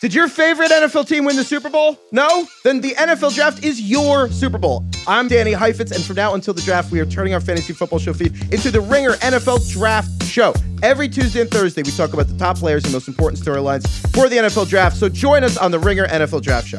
Did your favorite NFL team win the Super Bowl? No? Then the NFL Draft is your Super Bowl. I'm Danny Heifetz, and from now until the draft, we are turning our fantasy football show feed into the Ringer NFL Draft Show. Every Tuesday and Thursday, we talk about the top players and most important storylines for the NFL Draft. So join us on the Ringer NFL Draft Show.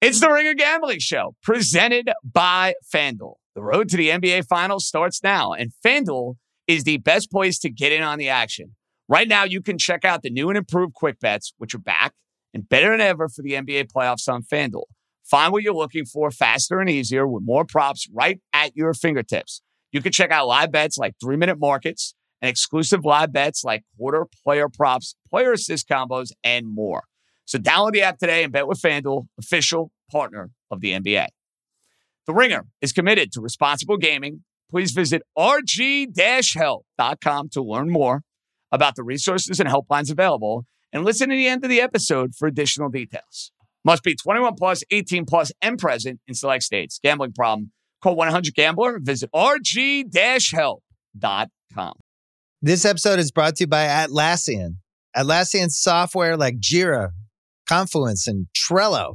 It's the Ringer Gambling Show, presented by FanDuel. The road to the NBA Finals starts now, and FanDuel is the best place to get in on the action. Right now, you can check out the new and improved Quick Bets, which are back and better than ever for the NBA playoffs on FanDuel. Find what you're looking for faster and easier with more props right at your fingertips. You can check out live bets like 3-minute markets and exclusive live bets like quarter player props, player assist combos, and more. So download the app today and bet with FanDuel, official partner of the NBA. The Ringer is committed to responsible gaming. Please visit rg-help.com to learn more about the resources and helplines available and listen to the end of the episode for additional details. Must be 21 plus, 18 plus, and present in select states. Gambling problem? Call 1-800-GAMBLER. Visit rg-help.com. This episode is brought to you by Atlassian. Atlassian software like Jira, Confluence, and Trello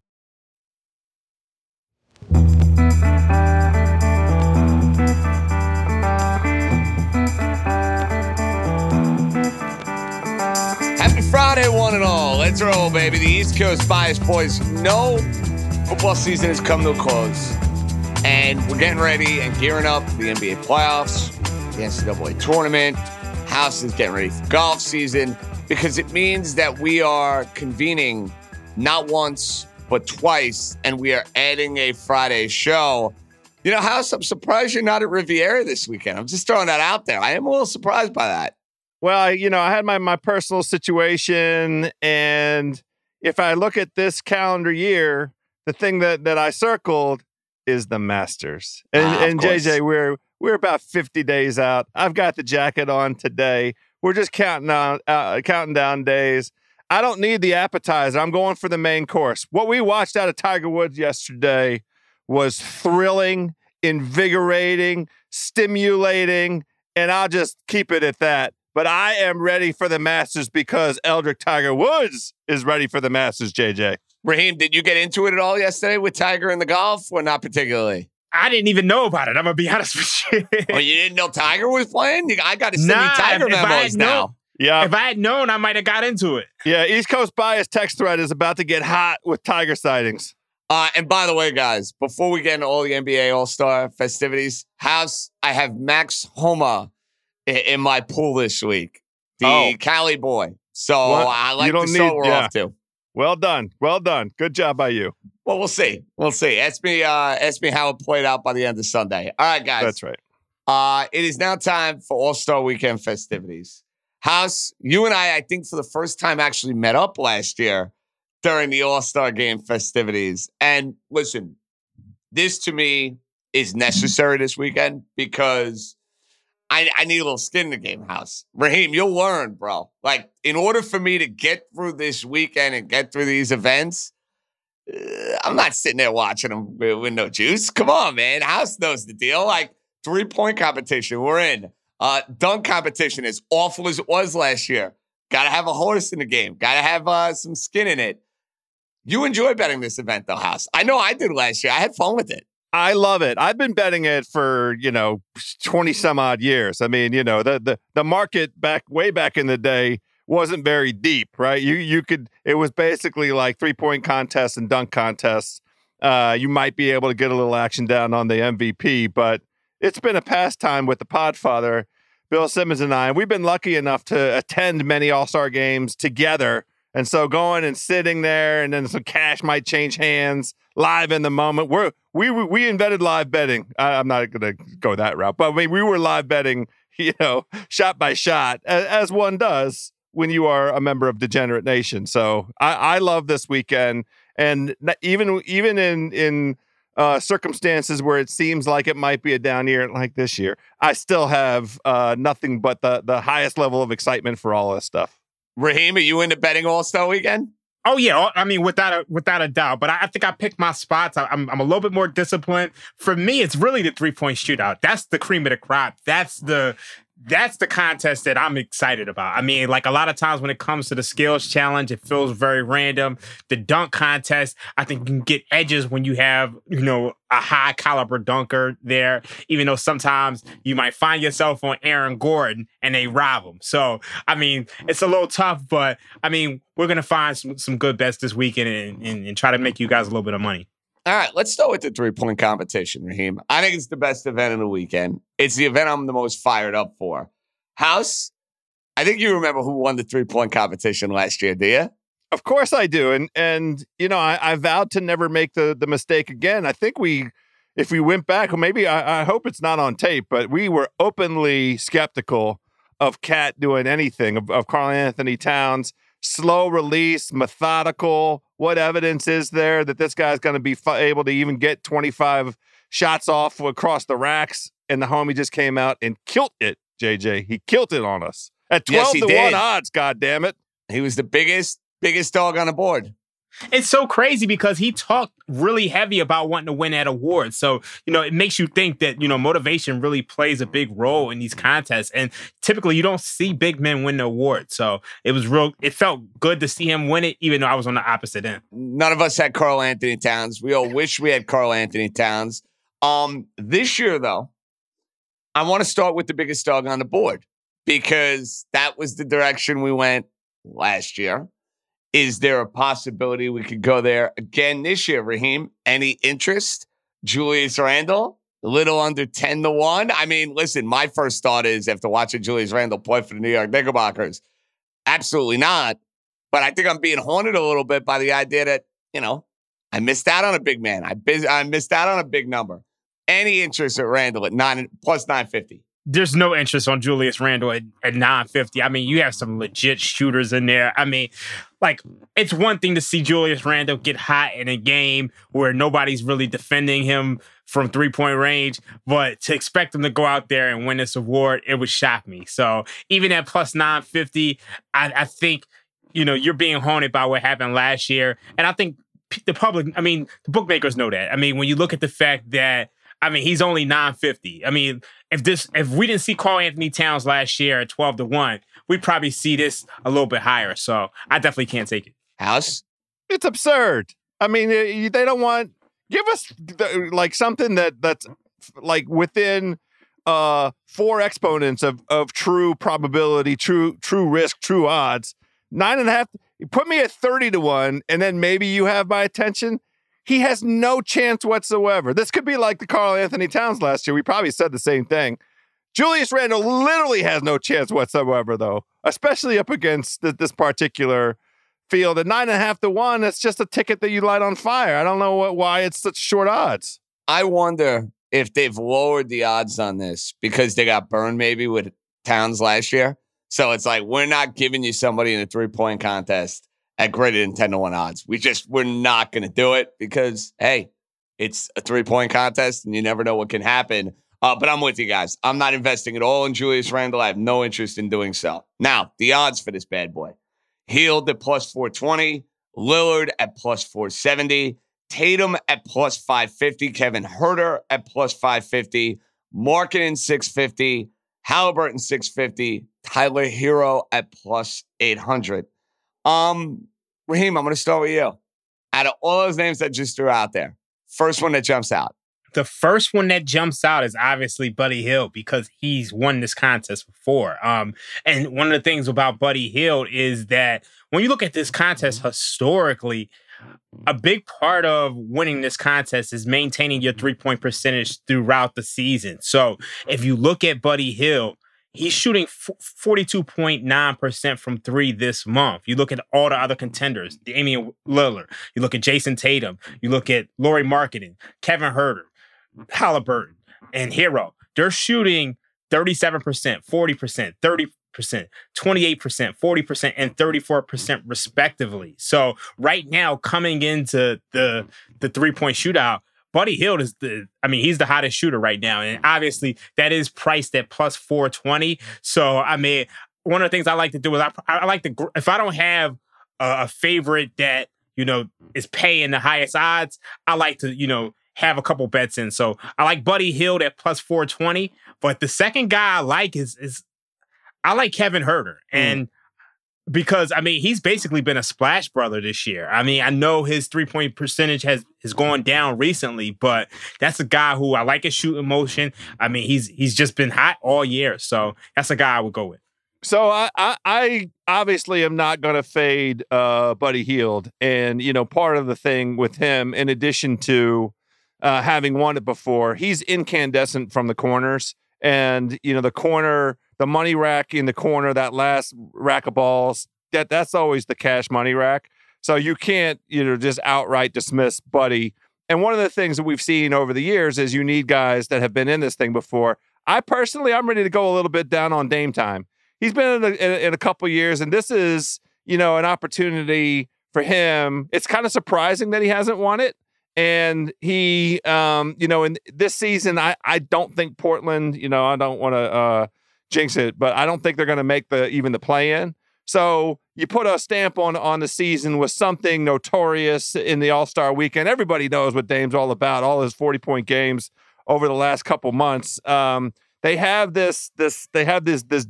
Friday, one and all. Let's roll, baby. The East Coast bias, boys. No football season has come to a close. And we're getting ready and gearing up for the NBA playoffs, the NCAA tournament. House is getting ready for golf season because it means that we are convening not once, but twice, and we are adding a Friday show. You know, House, I'm surprised you're not at Riviera this weekend. I'm just throwing that out there. I am a little surprised by that. Well, you know, I had my personal situation, and if I look at this calendar year, the thing that I circled is the Masters. And JJ, we're about 50 days out. I've got the jacket on today. We're just counting down days. I don't need the appetizer. I'm going for the main course. What we watched out of Tiger Woods yesterday was thrilling, invigorating, stimulating, and I'll just keep it at that. But I am ready for the Masters because Eldrick Tiger Woods is ready for the Masters, JJ. Raheem, did you get into it at all yesterday with Tiger and the golf, or not particularly? I didn't even know about it. I'm going to be honest with you. Oh, you didn't know Tiger was playing? I got to send you Tiger memos now. Yeah. If I had known, I might have got into it. Yeah, East Coast Bias text thread is about to get hot with Tiger sightings. And by the way, guys, before we get into all the NBA All-Star festivities, House, I have Max Homa in my pool this week, Cali boy. So what? I like the show we're off to. Well done. Good job by you. Well, we'll see. Ask me how it played out by the end of Sunday. All right, guys. That's right. It is now time for All-Star Weekend festivities. House, you and I think for the first time actually met up last year during the All-Star Game festivities. And listen, this to me is necessary this weekend because I need a little skin in the game, House. Raheem, you'll learn, bro. Like, in order for me to get through this weekend and get through these events, I'm not sitting there watching them with no juice. Come on, man. House knows the deal. Like, 3-point competition, we're in. Dunk competition, as awful as it was last year. Got to have a horse in the game. Got to have some skin in it. You enjoy betting this event, though, House. I know I did last year. I had fun with it. I love it. I've been betting it for, 20 some odd years. I mean, the market way back in the day wasn't very deep, right? It was basically like 3-point contests and dunk contests. You might be able to get a little action down on the MVP, but it's been a pastime with the Podfather, Bill Simmons and I. We've been lucky enough to attend many All-Star games together. And so going and sitting there and then some cash might change hands live in the moment. We invented live betting. I'm not going to go that route, but I mean, we were live betting, shot by shot as one does when you are a member of Degenerate Nation. So I love this weekend. And even in circumstances where it seems like it might be a down year, like this year, I still have nothing but the highest level of excitement for all this stuff. Raheem, are you into betting All-Star Weekend? Oh, yeah. I mean, without a doubt. But I think I picked my spots. I'm a little bit more disciplined. For me, it's really the three-point shootout. That's the cream of the crop. That's the contest that I'm excited about. I mean, like, a lot of times when it comes to the skills challenge, it feels very random. The dunk contest, I think you can get edges when you have, a high caliber dunker there, even though sometimes you might find yourself on Aaron Gordon and they rob him. So, I mean, it's a little tough, but I mean, we're going to find some good bets this weekend and try to make you guys a little bit of money. All right, let's start with the three-point competition, Raheem. I think it's the best event of the weekend. It's the event I'm the most fired up for. House, I think you remember who won the three-point competition last year, do you? Of course I do. And I vowed to never make the mistake again. I think if we went back, maybe I hope it's not on tape, but we were openly skeptical of Cat doing anything, of Karl-Anthony Towns. Slow release, methodical. What evidence is there that this guy's going to be able to even get 25 shots off across the racks? And the homie just came out and killed it, JJ. He killed it on us at 12 to 1 odds. God damn it! He was the biggest dog on the board. It's so crazy because he talked really heavy about wanting to win that award. So, it makes you think that, motivation really plays a big role in these contests. And typically you don't see big men win the award. So it felt good to see him win it, even though I was on the opposite end. None of us had Karl-Anthony Towns. We all wish we had Karl-Anthony Towns. This year, though, I want to start with the biggest dog on the board because that was the direction we went last year. Is there a possibility we could go there again this year, Raheem? Any interest? Julius Randle, a little under 10 to 1. I mean, listen, my first thought is after watching Julius Randle play for the New York Knickerbockers, absolutely not. But I think I'm being haunted a little bit by the idea that, I missed out on a big man. I missed out on a big number. Any interest at Randle at plus 950? There's no interest on Julius Randle at 950. I mean, you have some legit shooters in there. I mean, like, it's one thing to see Julius Randle get hot in a game where nobody's really defending him from three-point range, but to expect him to go out there and win this award, it would shock me. So even at plus 950, I think, you're being haunted by what happened last year. And I think the public, I mean, the bookmakers know that. I mean, when you look at the fact that, I mean, he's only 950. I mean, if we didn't see Karl-Anthony Towns last year at 12 to 1, we'd probably see this a little bit higher. So I definitely can't take it. House? It's absurd. I mean, they don't want... Give us something that's like within four exponents of true probability, true risk, true odds. 9.5. Put me at 30 to 1, and then maybe you have my attention. He has no chance whatsoever. This could be like the Karl-Anthony Towns last year. We probably said the same thing. Julius Randle literally has no chance whatsoever, though, especially up against this particular field. At 9.5 to 1, it's just a ticket that you light on fire. I don't know why it's such short odds. I wonder if they've lowered the odds on this because they got burned maybe with Towns last year. So it's like, we're not giving you somebody in a three-point contest at greater than 10 to 1 odds. We're not going to do it because, hey, it's a three-point contest and you never know what can happen. But I'm with you guys. I'm not investing at all in Julius Randle. I have no interest in doing so. Now, the odds for this bad boy. Hield at plus 420. Lillard at plus 470. Tatum at plus 550. Kevin Huerter at plus 550. Markkanen 650. Haliburton 650. Tyler Hero at plus 800. Raheem, I'm going to start with you. Out of all those names that just threw out there, first one that jumps out. The first one that jumps out is obviously Buddy Hield because he's won this contest before. And one of the things about Buddy Hield is that when you look at this contest historically, a big part of winning this contest is maintaining your three-point percentage throughout the season. So if you look at Buddy Hield, he's shooting 42.9% from three this month. You look at all the other contenders, Damian Lillard. You look at Jason Tatum. You look at Lauri Markkanen, Kevin Huerter, Haliburton, and Hero. They're shooting 37%, 40%, 28%, 40%, and 34% respectively. So right now, coming into the three-point shootout, Buddy Hield is he's the hottest shooter right now. And obviously, that is priced at plus 420. So, one of the things I like to do is I like to, if I don't have a favorite that, is paying the highest odds, I like to, have a couple bets in. So I like Buddy Hield at plus 420. But the second guy I like is I like Kevin Huerter. And because, he's basically been a splash brother this year. I know his three-point percentage has gone down recently, but that's a guy who I like his shooting motion. He's just been hot all year. So that's a guy I would go with. So I obviously am not going to fade Buddy Hield. And, part of the thing with him, in addition to having won it before, he's incandescent from the corners. And, the money rack in the corner, that last rack of balls, that's always the cash money rack. So you can't, just outright dismiss Buddy. And one of the things that we've seen over the years is you need guys that have been in this thing before. I'm ready to go a little bit down on Dame time. He's been in a couple of years, and this is, an opportunity for him. It's kind of surprising that he hasn't won it. And he, in this season, I don't think Portland, I don't want to jinx it, but I don't think they're going to make even the play-in. So you put a stamp on the season with something notorious in the All-Star Weekend. Everybody knows what Dame's all about. All his 40-point games over the last couple months. They have this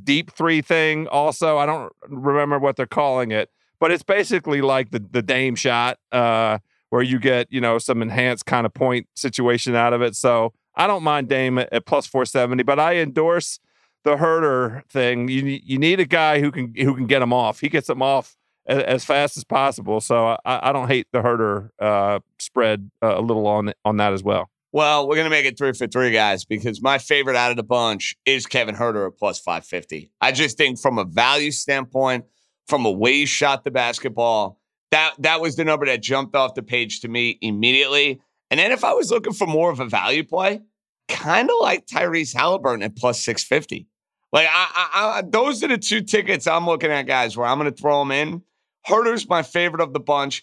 deep three thing. Also, I don't remember what they're calling it, but it's basically like the Dame shot, where you get some enhanced kind of point situation out of it. So I don't mind Dame at plus 470, but I endorse the Huerter thing. You need a guy who can get him off. He gets him off as fast as possible. So I don't hate the Huerter spread a little on that as well. Well, we're going to make it 3 for 3, guys, because my favorite out of the bunch is Kevin Huerter at plus 550. I just think from a value standpoint, from a way you shot the basketball, that was the number that jumped off the page to me immediately. And then if I was looking for more of a value play, kind of like Tyrese Haliburton at plus 650. Like those are the two tickets I'm looking at, guys, where I'm going to throw them in. Huerter's my favorite of the bunch.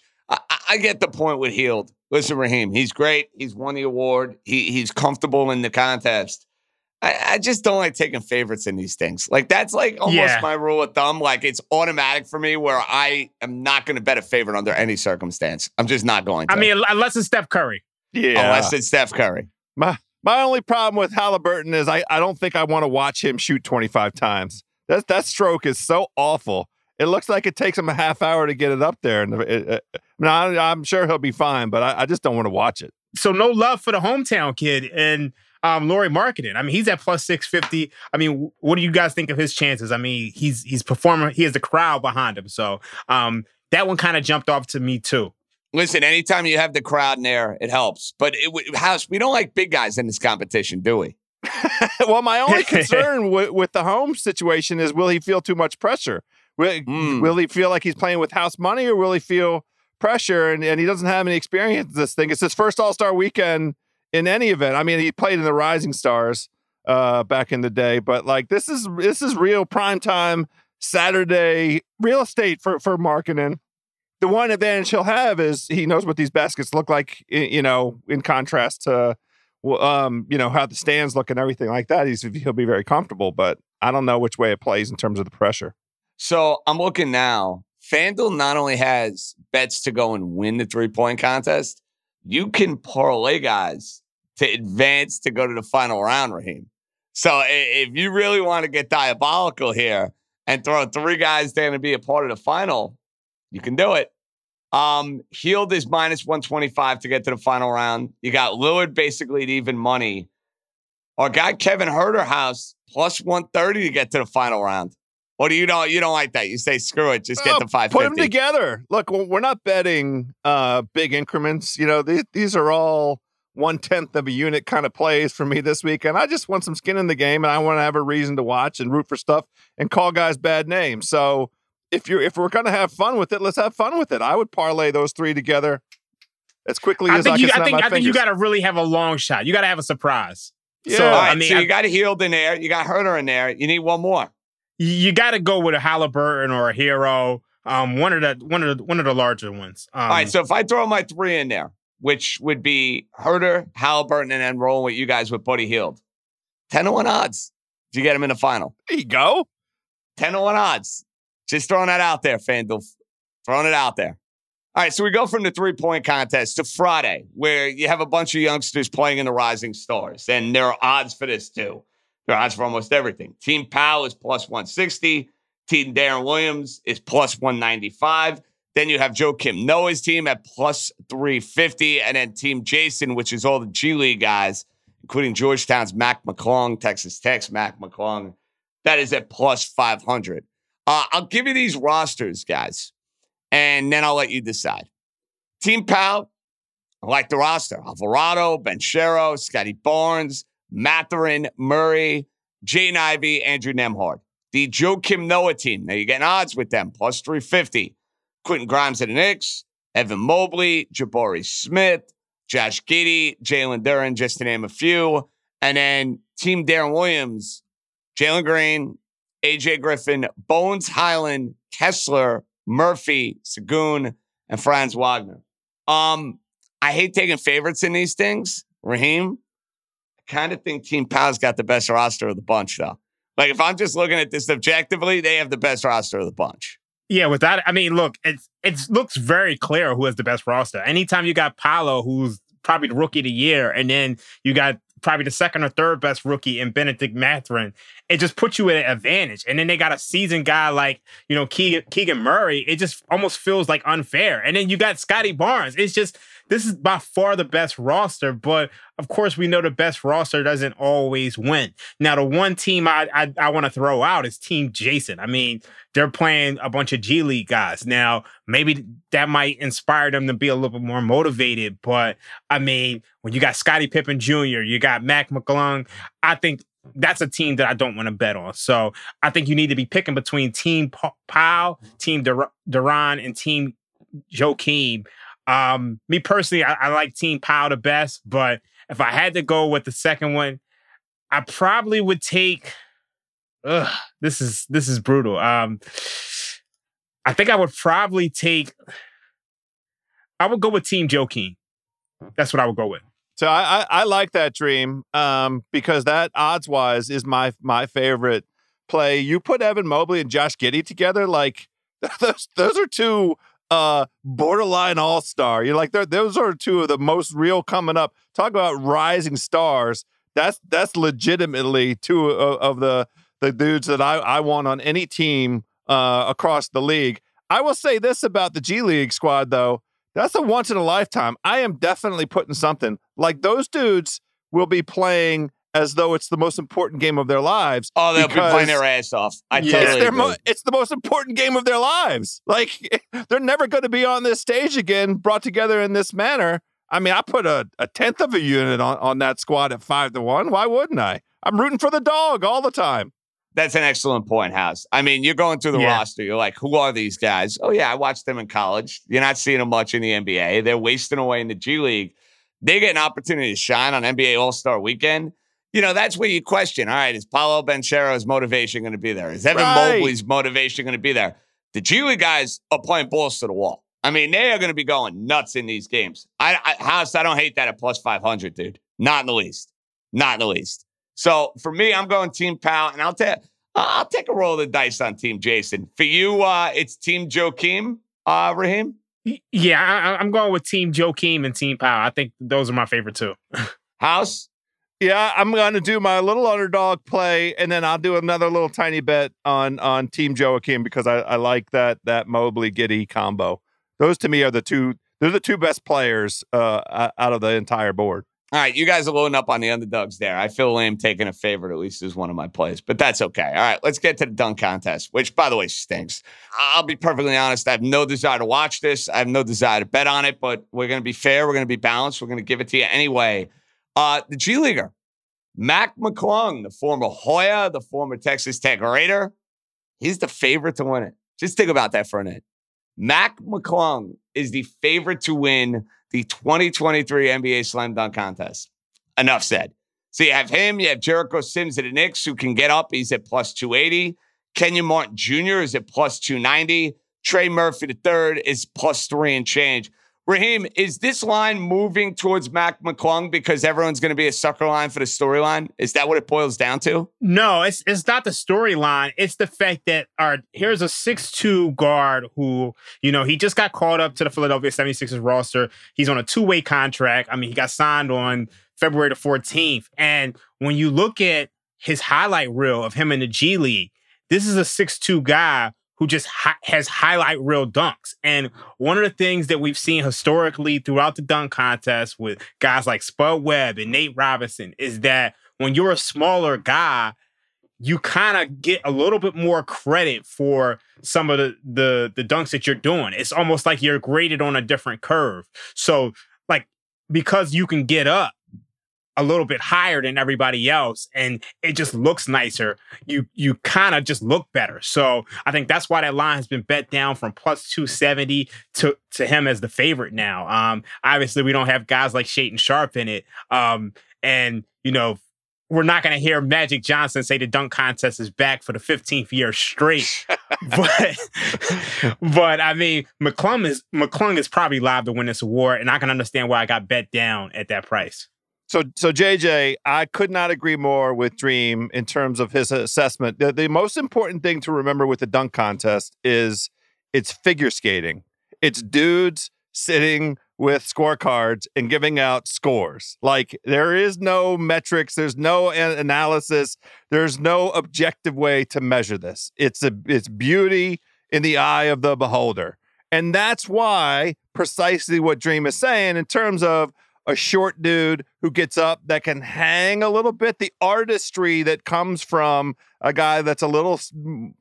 I get the point with Hield. Listen, Raheem, he's great. He's won the award. He's comfortable in the contest. I just don't like taking favorites in these things. Like, that's like almost my rule of thumb. Like, it's automatic for me where I am not going to bet a favorite under any circumstance. I'm just not going to. Unless it's Steph Curry. Yeah. Unless it's Steph Curry. My only problem with Haliburton is I don't think I want to watch him shoot 25 times. That stroke is so awful. It looks like it takes him a half hour to get it up there. And I'm sure he'll be fine, but I just don't want to watch it. So no love for the hometown kid and Lauri Markkanen. He's at plus 650. What do you guys think of his chances? He's performing. He has the crowd behind him. So that one kind of jumped off to me too. Listen, anytime you have the crowd in there, it helps. But House, we don't like big guys in this competition, do we? Well, my only concern with the home situation is, will he feel too much pressure? Will he feel like he's playing with house money, or will he feel pressure? And he doesn't have any experience in this thing. It's his first All-Star weekend in any event. He played in the Rising Stars back in the day, but like this is real primetime Saturday real estate for Markkanen. The one advantage he'll have is he knows what these baskets look like, in contrast to, how the stands look and everything like that. He'll be very comfortable, but I don't know which way it plays in terms of the pressure. So I'm looking now. FanDuel not only has bets to go and win the three-point contest, you can parlay guys to advance to go to the final round, Raheem. So if you really want to get diabolical here and throw 3 guys down to be a part of the final, you can do it. Hield is minus 125 to get to the final round. You got Lillard basically at even money. Our guy Kevin Huerter, House, plus 130 to get to the final round. What do you know? You don't like that. You say, screw it. Just get the 550. Put them together. Look, we're not betting big increments. These are all 1/10 of a unit kind of plays for me this week. And I just want some skin in the game, and I want to have a reason to watch and root for stuff and call guys bad names. So if we're going to have fun with it, let's have fun with it. I would parlay those 3 together as quickly as I can. I think you got to really have a long shot. You got to have a surprise. Yeah. So, right, so you got Hield in there. You got Huerter in there. You need one more. you got to go with a Haliburton or a Hero, one of the larger ones. All right, so if I throw my three in there, which would be Huerter, Haliburton, and then rolling with you guys with Buddy Hield, 10-1 odds if you get him in the final. There you go. 10-1 odds. Just throwing that out there, FanDuel. Throwing it out there. All right, so we go from the three-point contest to Friday, where you have a bunch of youngsters playing in the Rising Stars, and there are odds for this, too. There are odds for almost everything. Team Powell is plus 160. Team Darren Williams is plus 195. Then you have Joe Kim Noah's team at plus 350, and then Team Jason, which is all the G League guys, including Georgetown's Mac McClung, Texas Tech's Mac McClung. That is at plus 500. I'll give you these rosters, guys. And then I'll let you decide. Team Powell, I like the roster. Alvarado, Banchero, Scotty Barnes, Mathurin, Murray, Jaden Ivey, Andrew Nembhard. The Joe Kim Noah team. Now you're getting odds with them. Plus 350. Quentin Grimes at the Knicks. Evan Mobley, Jabari Smith, Josh Giddey, Jalen Duren, just to name a few. And then Team Darren Williams, Jalen Green, AJ Griffin, Bones Highland, Kessler, Murphy, Sagoon, and Franz Wagner. I hate taking favorites in these things, Raheem. I kind of think Team Powell's got the best roster of the bunch, though. Like, if I'm just looking at this objectively, they have the best roster of the bunch. Yeah, with that, I mean, look, it looks very clear who has the best roster. Anytime you got Paolo, who's probably the rookie of the year, and then you got probably the second or third best rookie in Benedict Mathurin, it just puts you at an advantage. And then they got a seasoned guy like, you know, Keegan Murray. It just almost feels like unfair. And then you got Scotty Barnes. It's just, this is by far the best roster. But of course, we know the best roster doesn't always win. Now, the one team I want to throw out is Team Jason. I mean, they're playing a bunch of G League guys. Now, maybe that might inspire them to be a little bit more motivated. But I mean, when you got Scottie Pippen Jr., you got Mac McClung, I think that's a team that I don't want to bet on. So I think you need to be picking between Team Powell, Team Duran, and Team Joakim. Me personally, I like Team Powell the best, but if I had to go with the second one, I probably would take. This is brutal. I think I would probably take. I would go with Team Joakim. That's what I would go with. So I like that dream because that odds-wise is my favorite play. You put Evan Mobley and Josh Giddey together, like those are two borderline all-star. You're like those are two of the most real coming up. Talk about rising stars. That's legitimately two of the dudes that I want on any team across the league. I will say this about the G League squad though. That's a once in a lifetime. I am definitely putting something like those dudes will be playing as though it's the most important game of their lives. Oh, they'll be playing their ass off. It's the most important game of their lives. Like they're never going to be on this stage again, brought together in this manner. I mean, I put a 10th of a unit on that squad at 5-1. Why wouldn't I? I'm rooting for the dog all the time. That's an excellent point, House. I mean, you're going through the roster. You're like, who are these guys? Oh, yeah, I watched them in college. You're not seeing them much in the NBA. They're wasting away in the G League. They get an opportunity to shine on NBA All-Star Weekend. You know, that's where you question, all right, is Paolo Banchero's motivation going to be there? Is Evan Mobley's motivation going to be there? The G League guys are playing balls to the wall. I mean, they are going to be going nuts in these games. House, I don't hate that at plus 500, dude. Not in the least. Not in the least. So for me, I'm going Team Powell, and I'll take a roll of the dice on Team Jason. For you, it's Team Joakim, Raheem? Yeah, I'm going with Team Joakim and Team Powell. I think those are my favorite too. House? Yeah, I'm going to do my little underdog play, and then I'll do another little tiny bet on Team Joakim because I like that Mobley-Giddey combo. Those to me are they're the two best players out of the entire board. All right, you guys are loading up on the underdogs there. I feel lame taking a favorite, at least is one of my plays, but that's okay. All right, let's get to the dunk contest, which, by the way, stinks. I'll be perfectly honest. I have no desire to watch this. I have no desire to bet on it, but we're going to be fair. We're going to be balanced. We're going to give it to you anyway. The G Leaguer, Mac McClung, the former Hoya, the former Texas Tech Raider, he's the favorite to win it. Just think about that for a minute. Mac McClung is the favorite to win the 2023 NBA Slam Dunk Contest. Enough said. So you have him, you have Jericho Sims at the Knicks, who can get up. He's at plus 280. Kenyon Martin Jr. is at plus 290. Trey Murphy III is plus three and change. Raheem, is this line moving towards Mac McClung because everyone's going to be a sucker line for the storyline? Is that what it boils down to? No, it's not the storyline. It's the fact that here's a 6'2 guard who, you know, he just got called up to the Philadelphia 76ers roster. He's on a two-way contract. I mean, he got signed on February the 14th. And when you look at his highlight reel of him in the G League, this is a 6'2 guy who just has highlight reel dunks. And one of the things that we've seen historically throughout the dunk contest with guys like Spud Webb and Nate Robinson is that when you're a smaller guy, you kind of get a little bit more credit for some of the dunks that you're doing. It's almost like you're graded on a different curve. So, like, because you can get up a little bit higher than everybody else, and it just looks nicer. You kind of just look better. So I think that's why that line has been bet down from plus 270 to him as the favorite now. Obviously, we don't have guys like Shaedon Sharpe in it. And, you know, we're not going to hear Magic Johnson say the dunk contest is back for the 15th year straight. but I mean, McClung is probably live to win this award, and I can understand why I got bet down at that price. So JJ, I could not agree more with Dream in terms of his assessment. The most important thing to remember with the dunk contest is it's figure skating. It's dudes sitting with scorecards and giving out scores. Like, there is no metrics. There's no analysis. There's no objective way to measure this. It's beauty in the eye of the beholder. And that's why precisely what Dream is saying in terms of a short dude who gets up that can hang a little bit. The artistry that comes from a guy that's a little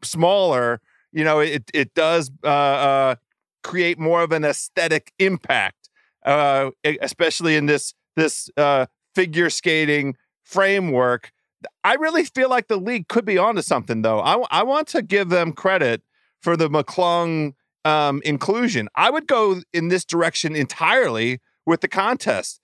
smaller, you know, it does create more of an aesthetic impact, especially in this figure skating framework. I really feel like the league could be onto something, though. I want to give them credit for the McClung inclusion. I would go in this direction entirely with the contest.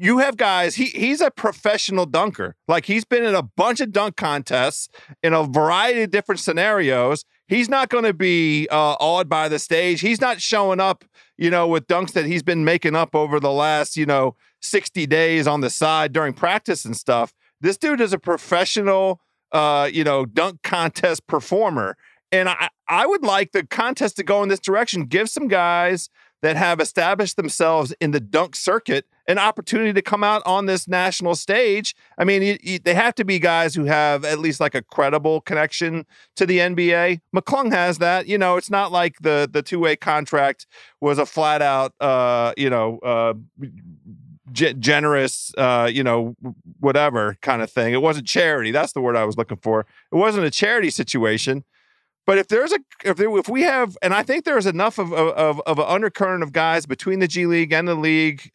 You have guys, he's a professional dunker. Like, he's been in a bunch of dunk contests in a variety of different scenarios. He's not going to be awed by the stage. He's not showing up, you know, with dunks that he's been making up over the last, you know, 60 days on the side during practice and stuff. This dude is a professional, you know, dunk contest performer. And I would like the contest to go in this direction. Give some guys that have established themselves in the dunk circuit an opportunity to come out on this national stage. I mean, they have to be guys who have at least like a credible connection to the NBA. McClung has that. You know, it's not like the two-way contract was a flat-out, generous, whatever kind of thing. It wasn't charity. That's the word I was looking for. It wasn't a charity situation. But if we have, and I think there's enough of an undercurrent of guys between the G League and the league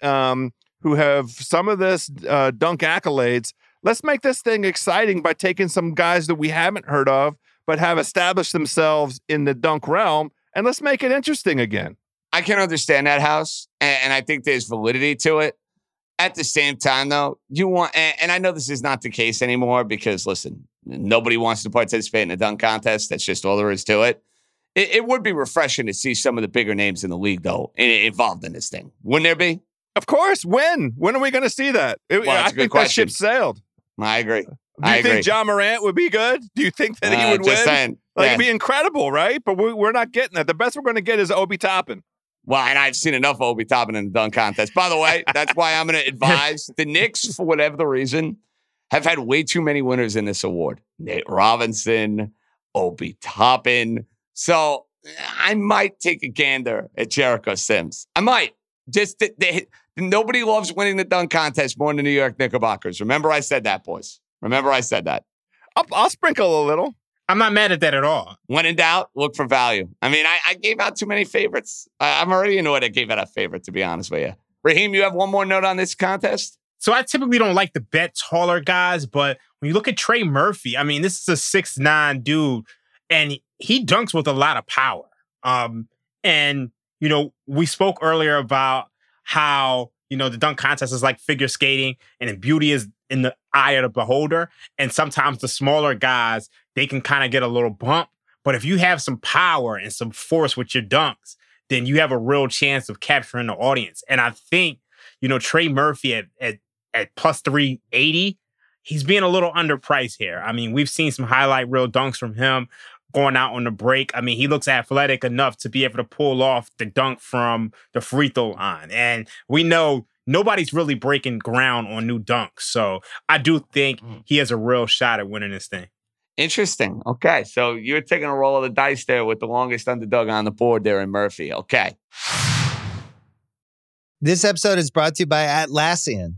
who have some of this dunk accolades. Let's make this thing exciting by taking some guys that we haven't heard of but have established themselves in the dunk realm, and let's make it interesting again. I can understand that, House, and I think there's validity to it. At the same time, though, you want, and I know this is not the case anymore because, listen, nobody wants to participate in a dunk contest. That's just all there is to it. It would be refreshing to see some of the bigger names in the league, though, involved in this thing. Wouldn't there be? Of course. When are we going to see that? I think that ship sailed. I agree. Do you think Ja Morant would be good? Do you think that he would win? Saying, yeah. It'd be incredible, right? But we're not getting that. The best we're going to get is Obi Toppin. Well, and I've seen enough Obi Toppin in the dunk contest. By the way, that's why I'm going to advise the Knicks, for whatever the reason, have had way too many winners in this award. Nate Robinson, Obi Toppin. So I might take a gander at Jericho Sims. I might. Just nobody loves winning the dunk contest more than the New York Knickerbockers. Remember I said that, boys. Remember I said that. I'll sprinkle a little. I'm not mad at that at all. When in doubt, look for value. I mean, I gave out too many favorites. I'm already annoyed I gave out a favorite, to be honest with you. Raheem, you have one more note on this contest? So I typically don't like to bet taller guys, but when you look at Trey Murphy, I mean, this is a 6'9 dude, and he dunks with a lot of power. And, you know, we spoke earlier about how, you know, the dunk contest is like figure skating, and beauty is in the eye of the beholder. And sometimes the smaller guys, they can kind of get a little bump But if you have some power and some force with your dunks, then you have a real chance of capturing the audience. And I think, you know, Trey Murphy at plus 380, he's being a little underpriced here. I mean, we've seen some highlight reel dunks from him going out on the break. I mean, he looks athletic enough to be able to pull off the dunk from the free throw line. And we know nobody's really breaking ground on new dunks. So I do think he has a real shot at winning this thing. Interesting. Okay. So you're taking a roll of the dice there with the longest underdog on the board there in Murphy. Okay. This episode is brought to you by Atlassian.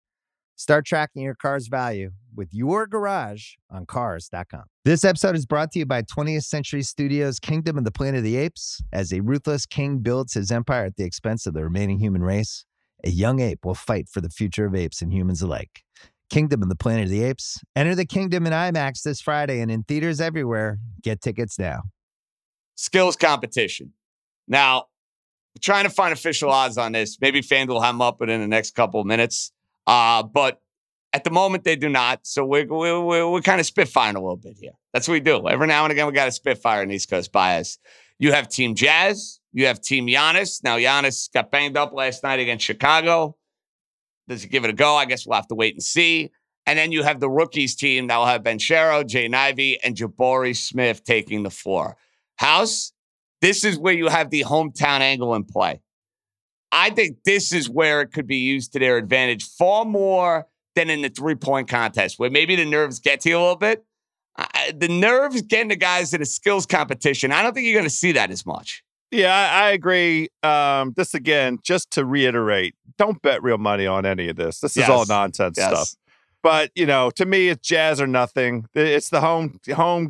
Start tracking your car's value with your garage on cars.com. This episode is brought to you by 20th Century Studios' Kingdom of the Planet of the Apes. As a ruthless king builds his empire at the expense of the remaining human race, a young ape will fight for the future of apes and humans alike. Kingdom of the Planet of the Apes. Enter the kingdom in IMAX this Friday and in theaters everywhere. Get tickets now. Skills competition. Now, trying to find official odds on this. Maybe FanDuel will have them up within the next couple of minutes. But at the moment, they do not. So we're kind of spitfiring a little bit here. That's what we do. Every now and again, we got a spitfire in East Coast Bias. You have Team Jazz. You have Team Giannis. Now, Giannis got banged up last night against Chicago. Does he give it a go? I guess we'll have to wait and see. And then you have the rookies team that will have Banchero, Jay Nivey, and Jabari Smith taking the floor. House, this is where you have the hometown angle in play. I think this is where it could be used to their advantage far more than in the three-point contest, where maybe the nerves get to you a little bit. The nerves getting the guys in a skills competition, I don't think you're going to see that as much. Yeah, I agree. This again, just to reiterate, don't bet real money on any of this. This is all nonsense stuff. But, you know, to me, it's Jazz or nothing. It's the home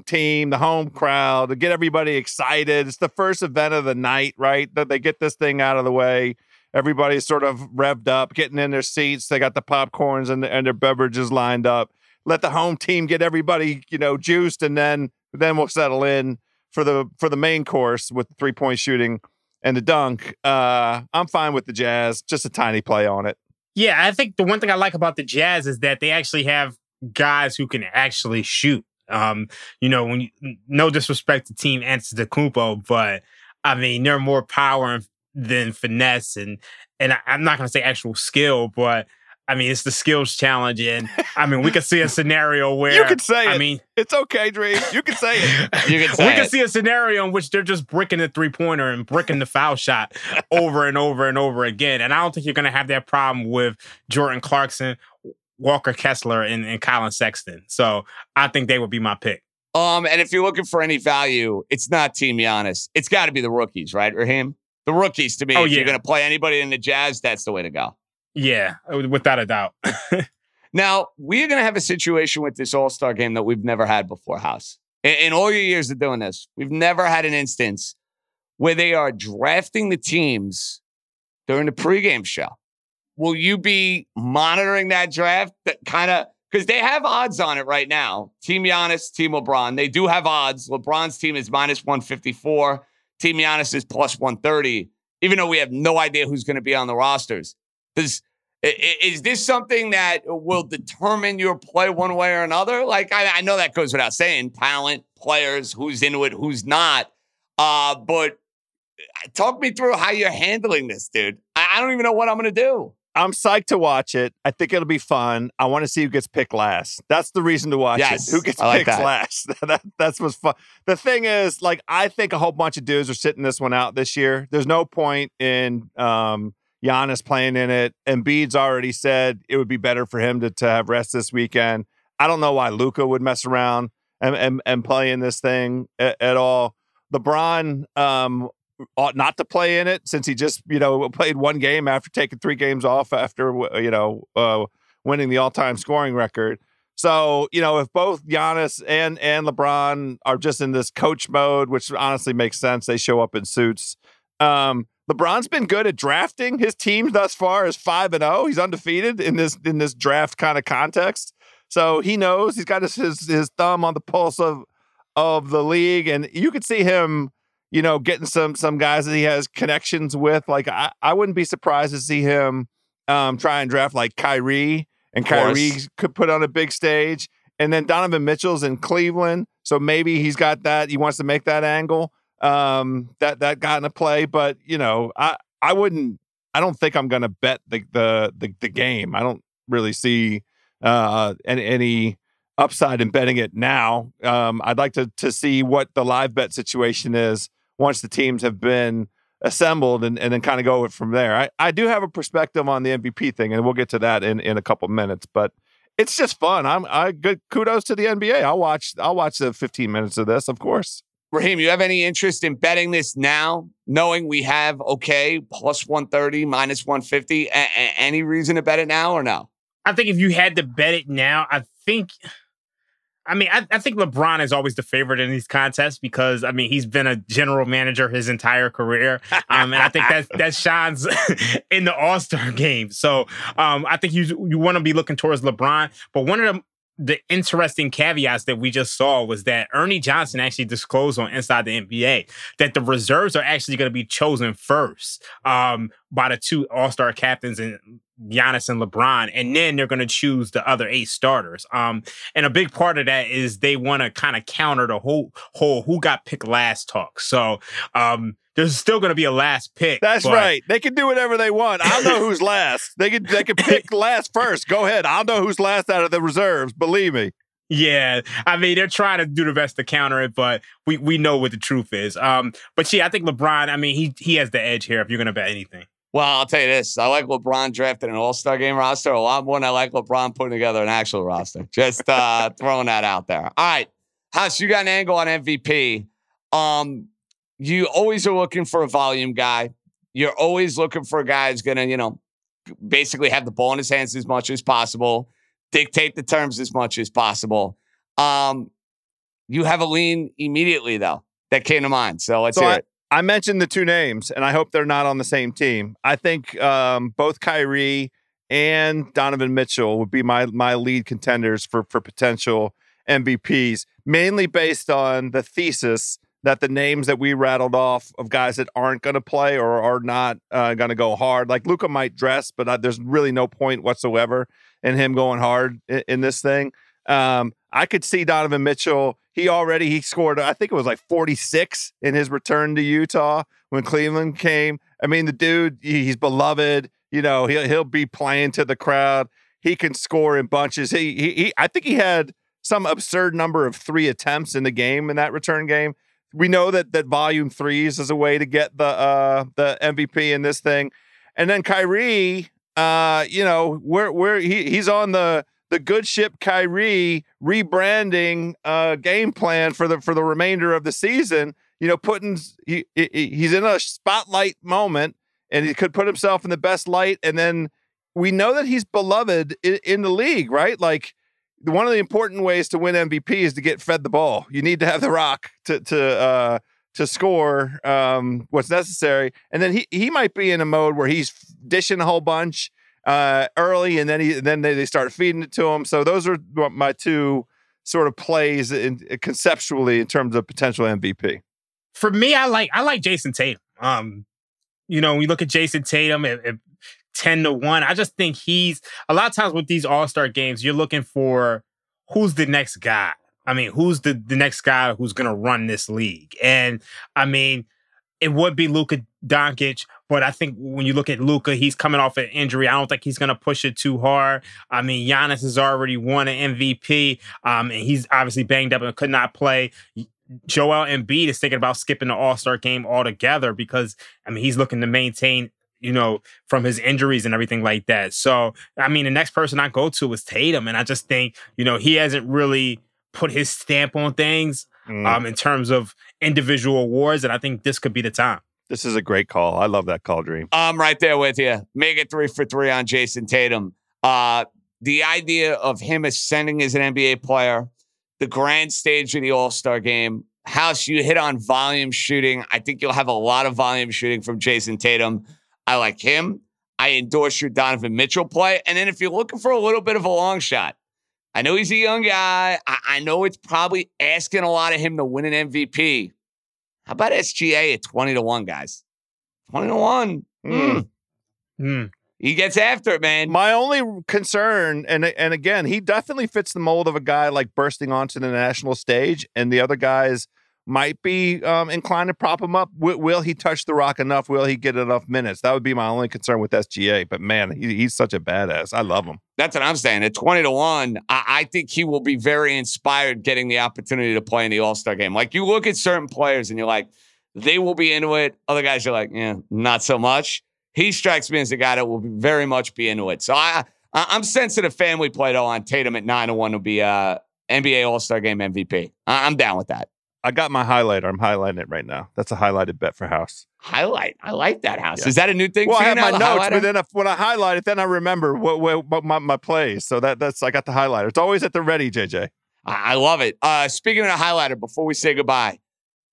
team, the home crowd, to get everybody excited. It's the first event of the night, right? That they get this thing out of the way. Everybody's sort of revved up, getting in their seats. They got the popcorns and their beverages lined up. Let the home team get everybody, you know, juiced, and then we'll settle in for the main course with 3-point shooting and the dunk. I'm fine with the Jazz. Just a tiny play on it. Yeah, I think the one thing I like about the Jazz is that they actually have guys who can actually shoot. You know, no disrespect to Team Antetokounmpo, but I mean, they're more power and than finesse, and I'm not going to say actual skill, but I mean, it's the skills challenge, and I mean, we could see a scenario where you could say, it's okay, Dream. You can say it. You can say we could see a scenario in which they're just bricking the 3-pointer and bricking the foul shot over and over and over again. And I don't think you're going to have that problem with Jordan Clarkson, Walker Kessler, and Colin Sexton. So I think they would be my pick. And if you're looking for any value, it's not Team Giannis. It's got to be the rookies, right, Raheem? The rookies, to me, if you're going to play anybody in the Jazz, that's the way to go. Yeah, without a doubt. Now, we're going to have a situation with this All-Star game that we've never had before, House. In all your years of doing this, we've never had an instance where they are drafting the teams during the pregame show. Will you be monitoring that draft? That kind of, because they have odds on it right now. Team Giannis, Team LeBron. They do have odds. LeBron's team is minus 154. Team Giannis is plus 130, even though we have no idea who's going to be on the rosters. Is this something that will determine your play one way or another? Like, I know that goes without saying. Talent, players, who's into it, who's not. But talk me through how you're handling this, dude. I don't even know what I'm going to do. I'm psyched to watch it. I think it'll be fun. I want to see who gets picked last. That's the reason to watch it. Who gets picked last? That's what's fun. The thing is, like, I think a whole bunch of dudes are sitting this one out this year. There's no point in Giannis playing in it. Embiid's already said it would be better for him to have rest this weekend. I don't know why Luka would mess around and play in this thing at all. LeBron ought not to play in it, since he just, you know, played one game after taking 3 games off after, you know, winning the all-time scoring record. So, you know, if both Giannis and LeBron are just in this coach mode, which honestly makes sense, they show up in suits. LeBron's been good at drafting. His team thus far is 5-0. He's undefeated in this draft kind of context. So he knows, he's got his thumb on the pulse of the league, and you could see him, you know, getting some guys that he has connections with. Like, I wouldn't be surprised to see him try and draft like Kyrie, and Kyrie could put on a big stage. And then Donovan Mitchell's in Cleveland, so maybe he's got that. He wants to make that angle that got into play. But, you know, I wouldn't. I don't think I'm going to bet the game. I don't really see any upside in betting it now. I'd like to see what the live bet situation is once the teams have been assembled, and then kind of go from there. I do have a perspective on the MVP thing, and we'll get to that in a couple minutes, but it's just fun. Good kudos to the NBA. I'll watch the 15 minutes of this, of course. Raheem, you have any interest in betting this now, knowing we have plus 130, minus 150? Any reason to bet it now or no? I think if you had to bet it now, I think LeBron is always the favorite in these contests because, I mean, he's been a general manager his entire career. And I think that shines in the All-Star game. So I think you want to be looking towards LeBron. But one of the interesting caveats that we just saw was that Ernie Johnson actually disclosed on Inside the NBA that the reserves are actually going to be chosen first by the 2 All-Star captains and Giannis and LeBron, and then they're going to choose the other 8 starters. And a big part of that is they want to kind of counter the whole who got picked last talk. So there's still going to be a last pick. That's right. They can do whatever they want. I'll know who's last. They can pick last first. Go ahead. I'll know who's last out of the reserves. Believe me. Yeah, I mean, they're trying to do the best to counter it, but we know what the truth is. But yeah, I think LeBron, I mean, he has the edge here if you're going to bet anything. Well, I'll tell you this. I like LeBron drafting an all-star game roster a lot more than I like LeBron putting together an actual roster. Just throwing that out there. All right. House, you got an angle on MVP. You always are looking for a volume guy. You're always looking for a guy who's going to, you know, basically have the ball in his hands as much as possible, dictate the terms as much as possible. You have a lean immediately, though, that came to mind. So let's hear it. I mentioned the 2 names, and I hope they're not on the same team. I think both Kyrie and Donovan Mitchell would be my lead contenders for potential MVPs, mainly based on the thesis that the names that we rattled off of guys that aren't going to play or are not going to go hard. Like Luka might dress, but there's really no point whatsoever in him going hard in this thing. I could see Donovan Mitchell. He scored, I think it was like 46 in his return to Utah when Cleveland came. I mean, the dude, he's beloved. You know, he'll be playing to the crowd. He can score in bunches. I think he had some absurd number of 3 attempts in the game, in that return game. We know that volume threes is a way to get the MVP in this thing. And then Kyrie, you know, where he's on the good ship Kyrie rebranding game plan for the remainder of the season, you know, he's in a spotlight moment, and he could put himself in the best light. And then we know that he's beloved in the league, right? Like, one of the important ways to win MVP is to get fed the ball. You need to have the rock to score what's necessary. And then he might be in a mode where he's dishing a whole bunch early, and then they start feeding it to him. So those are my 2 sort of plays conceptually in terms of potential MVP. For me, I like Jason Tatum. You know, when you look at Jason Tatum at 10-1, I just think he's, a lot of times with these all-star games, you're looking for who's the next guy. I mean, who's the next guy who's going to run this league? And I mean, it would be Luka Doncic, but I think when you look at Luka, he's coming off an injury. I don't think he's going to push it too hard. I mean, Giannis has already won an MVP, and he's obviously banged up and could not play. Joel Embiid is thinking about skipping the All-Star game altogether because, I mean, he's looking to maintain you know, from his injuries and everything like that. So, I mean, the next person I go to is Tatum. And I just think, you know, he hasn't really put his stamp on things in terms of individual awards. And I think this could be the time. This is a great call. I love that call, Dream. I'm right there with you. Make it 3 for 3 on Jason Tatum. The idea of him ascending as an NBA player, the grand stage of the All-Star game. House, you hit on volume shooting. I think you'll have a lot of volume shooting from Jason Tatum. I like him. I endorse your Donovan Mitchell play. And then if you're looking for a little bit of a long shot, I know he's a young guy. I know it's probably asking a lot of him to win an MVP. How about SGA at 20-1, guys? 20-1. He gets after it, man. My only concern, and again, he definitely fits the mold of a guy like bursting onto the national stage, and the other guys might be inclined to prop him up. Will he touch the rock enough? Will he get enough minutes? That would be my only concern with SGA. But, man, he's such a badass. I love him. That's what I'm saying. At 20-1, I think he will be very inspired getting the opportunity to play in the All-Star game. Like, you look at certain players and you're like, they will be into it. Other guys, you're like, yeah, not so much. He strikes me as a guy that will very much be into it. So I'm sensing a family play, though, on Tatum at 9-1 will be NBA All-Star game MVP. I'm down with that. I got my highlighter. I'm highlighting it right now. That's a highlighted bet for House. Highlight. I like that, House. Yeah. Is that a new thing? Well, I have my notes, but then when I highlight it, then I remember what my plays. So that's I got the highlighter. It's always at the ready, JJ. I love it. Speaking of the highlighter, before we say goodbye,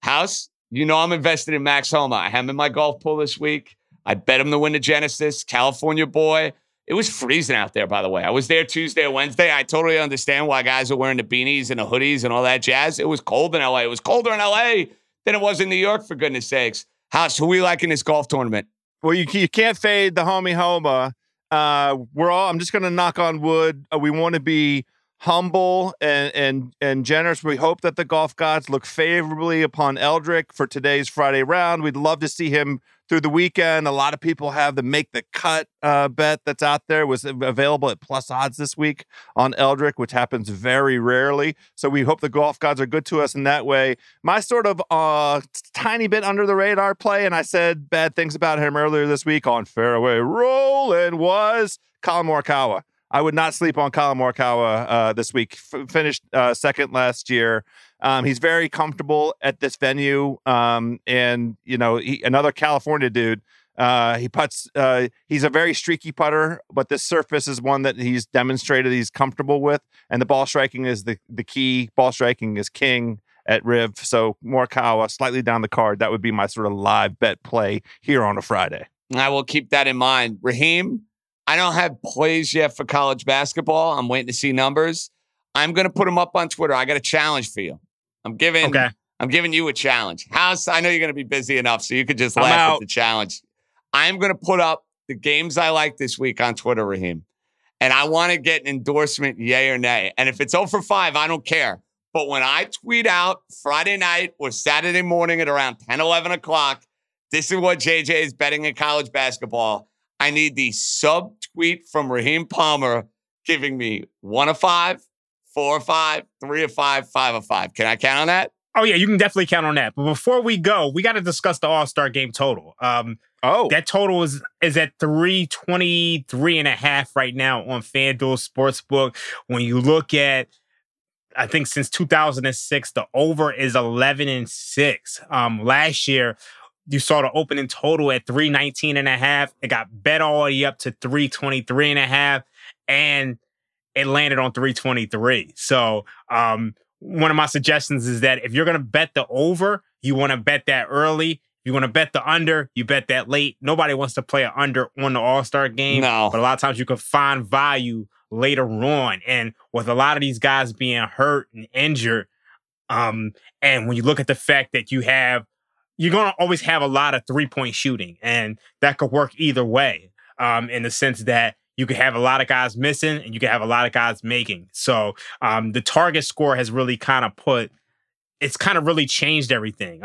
House, you know I'm invested in Max Homa. I have him in my golf pool this week. I bet him to win the Genesis. California boy. It was freezing out there, by the way. I was there Tuesday or Wednesday. I totally understand why guys are wearing the beanies and the hoodies and all that jazz. It was cold in L.A. It was colder in L.A. than it was in New York, for goodness sakes. House, who we like in this golf tournament? Well, you can't fade the homie Homa. I'm just going to knock on wood. We want to be humble and generous. We hope that the golf gods look favorably upon Eldrick for today's Friday round. We'd love to see him through the weekend. A lot of people have the make the cut bet that's out there. It was available at plus odds this week on Eldrick, which happens very rarely. So we hope the golf gods are good to us in that way. My sort of tiny bit under the radar play, and I said bad things about him earlier this week on Fairway Rolling, was Colin Morikawa. I would not sleep on Colin Morikawa this week. Finished second last year. He's very comfortable at this venue. And, you know, another California dude. He putts. He's a very streaky putter, but this surface is one that he's demonstrated he's comfortable with. And the ball striking is the key. Ball striking is king at Riv. So Morikawa slightly down the card. That would be my sort of live bet play here on a Friday. I will keep that in mind. Raheem, I don't have plays yet for college basketball. I'm waiting to see numbers. I'm going to put them up on Twitter. I got a challenge for you. I'm giving you a challenge. House, I know you're going to be busy enough, so you could just laugh at the challenge. I'm going to put up the games I like this week on Twitter, Raheem. And I want to get an endorsement, yay or nay. And if it's 0 for 5, I don't care. But when I tweet out Friday night or Saturday morning at around 10, 11 o'clock, this is what JJ is betting in college basketball. I need the sub-tweet from Raheem Palmer giving me 1 of 5, 4 of 5, 3 of 5, 5 of 5. Can I count on that? Oh, yeah, you can definitely count on that. But before we go, we got to discuss the All-Star game total. That total is at 323.5 right now on FanDuel Sportsbook. When you look at, I think since 2006, the over is 11-6. Last year, you saw the opening total at 319.5. It got bet all the way up to 323.5, and it landed on 323. So one of my suggestions is that if you're going to bet the over, you want to bet that early. If you want to bet the under, you bet that late. Nobody wants to play an under on the All-Star game. No. But a lot of times you can find value later on. And with a lot of these guys being hurt and injured, and when you look at the fact that you're going to always have a lot of three-point shooting, and that could work either way, in the sense that you could have a lot of guys missing and you could have a lot of guys making. So the target score has really kind of really changed everything,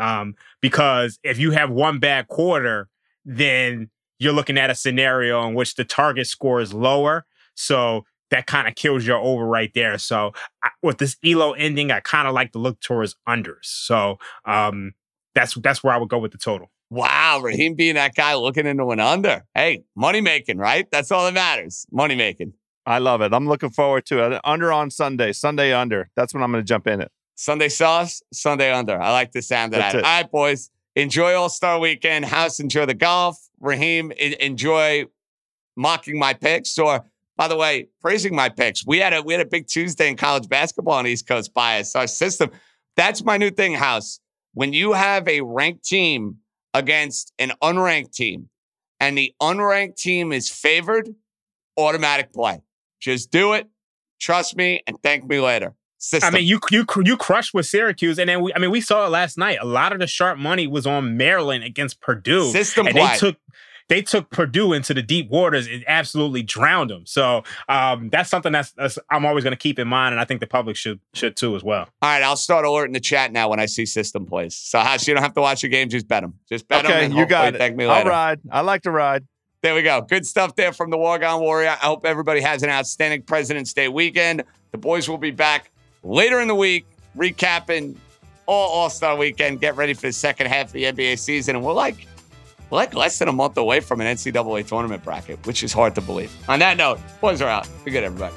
because if you have one bad quarter, then you're looking at a scenario in which the target score is lower. So that kind of kills your over right there. So with this ELO ending, I kind of like to look towards unders. So, that's where I would go with the total. Wow, Raheem being that guy looking into an under. Hey, money making, right? That's all that matters. Money making. I love it. I'm looking forward to it. Under on Sunday. Sunday under. That's when I'm going to jump in it. Sunday sauce, Sunday under. I like the sound of that. All right, boys. Enjoy All-Star Weekend. House, enjoy the golf. Raheem, enjoy mocking my picks, or, by the way, praising my picks. We had a big Tuesday in college basketball on East Coast Bias, our system. That's my new thing, House. When you have a ranked team against an unranked team and the unranked team is favored, automatic play. Just do it. Trust me and thank me later. System. I mean, you crushed with Syracuse, and then we saw it last night. A lot of the sharp money was on Maryland against Purdue. System and play. They took Purdue into the deep waters and absolutely drowned them. So that's something that's I'm always going to keep in mind, and I think the public should too as well. All right, I'll start alerting the chat now when I see system plays. So House, you don't have to watch your game; just bet them. Just bet them. Okay, you got it. Thank me later. I'll ride. I like to ride. There we go. Good stuff there from the Walk-On Warrior. I hope everybody has an outstanding President's Day weekend. The boys will be back later in the week, recapping All-Star Weekend. Get ready for the second half of the NBA season. And we're like less than a month away from an NCAA tournament bracket, which is hard to believe. On that note, boys are out. Be good, everybody.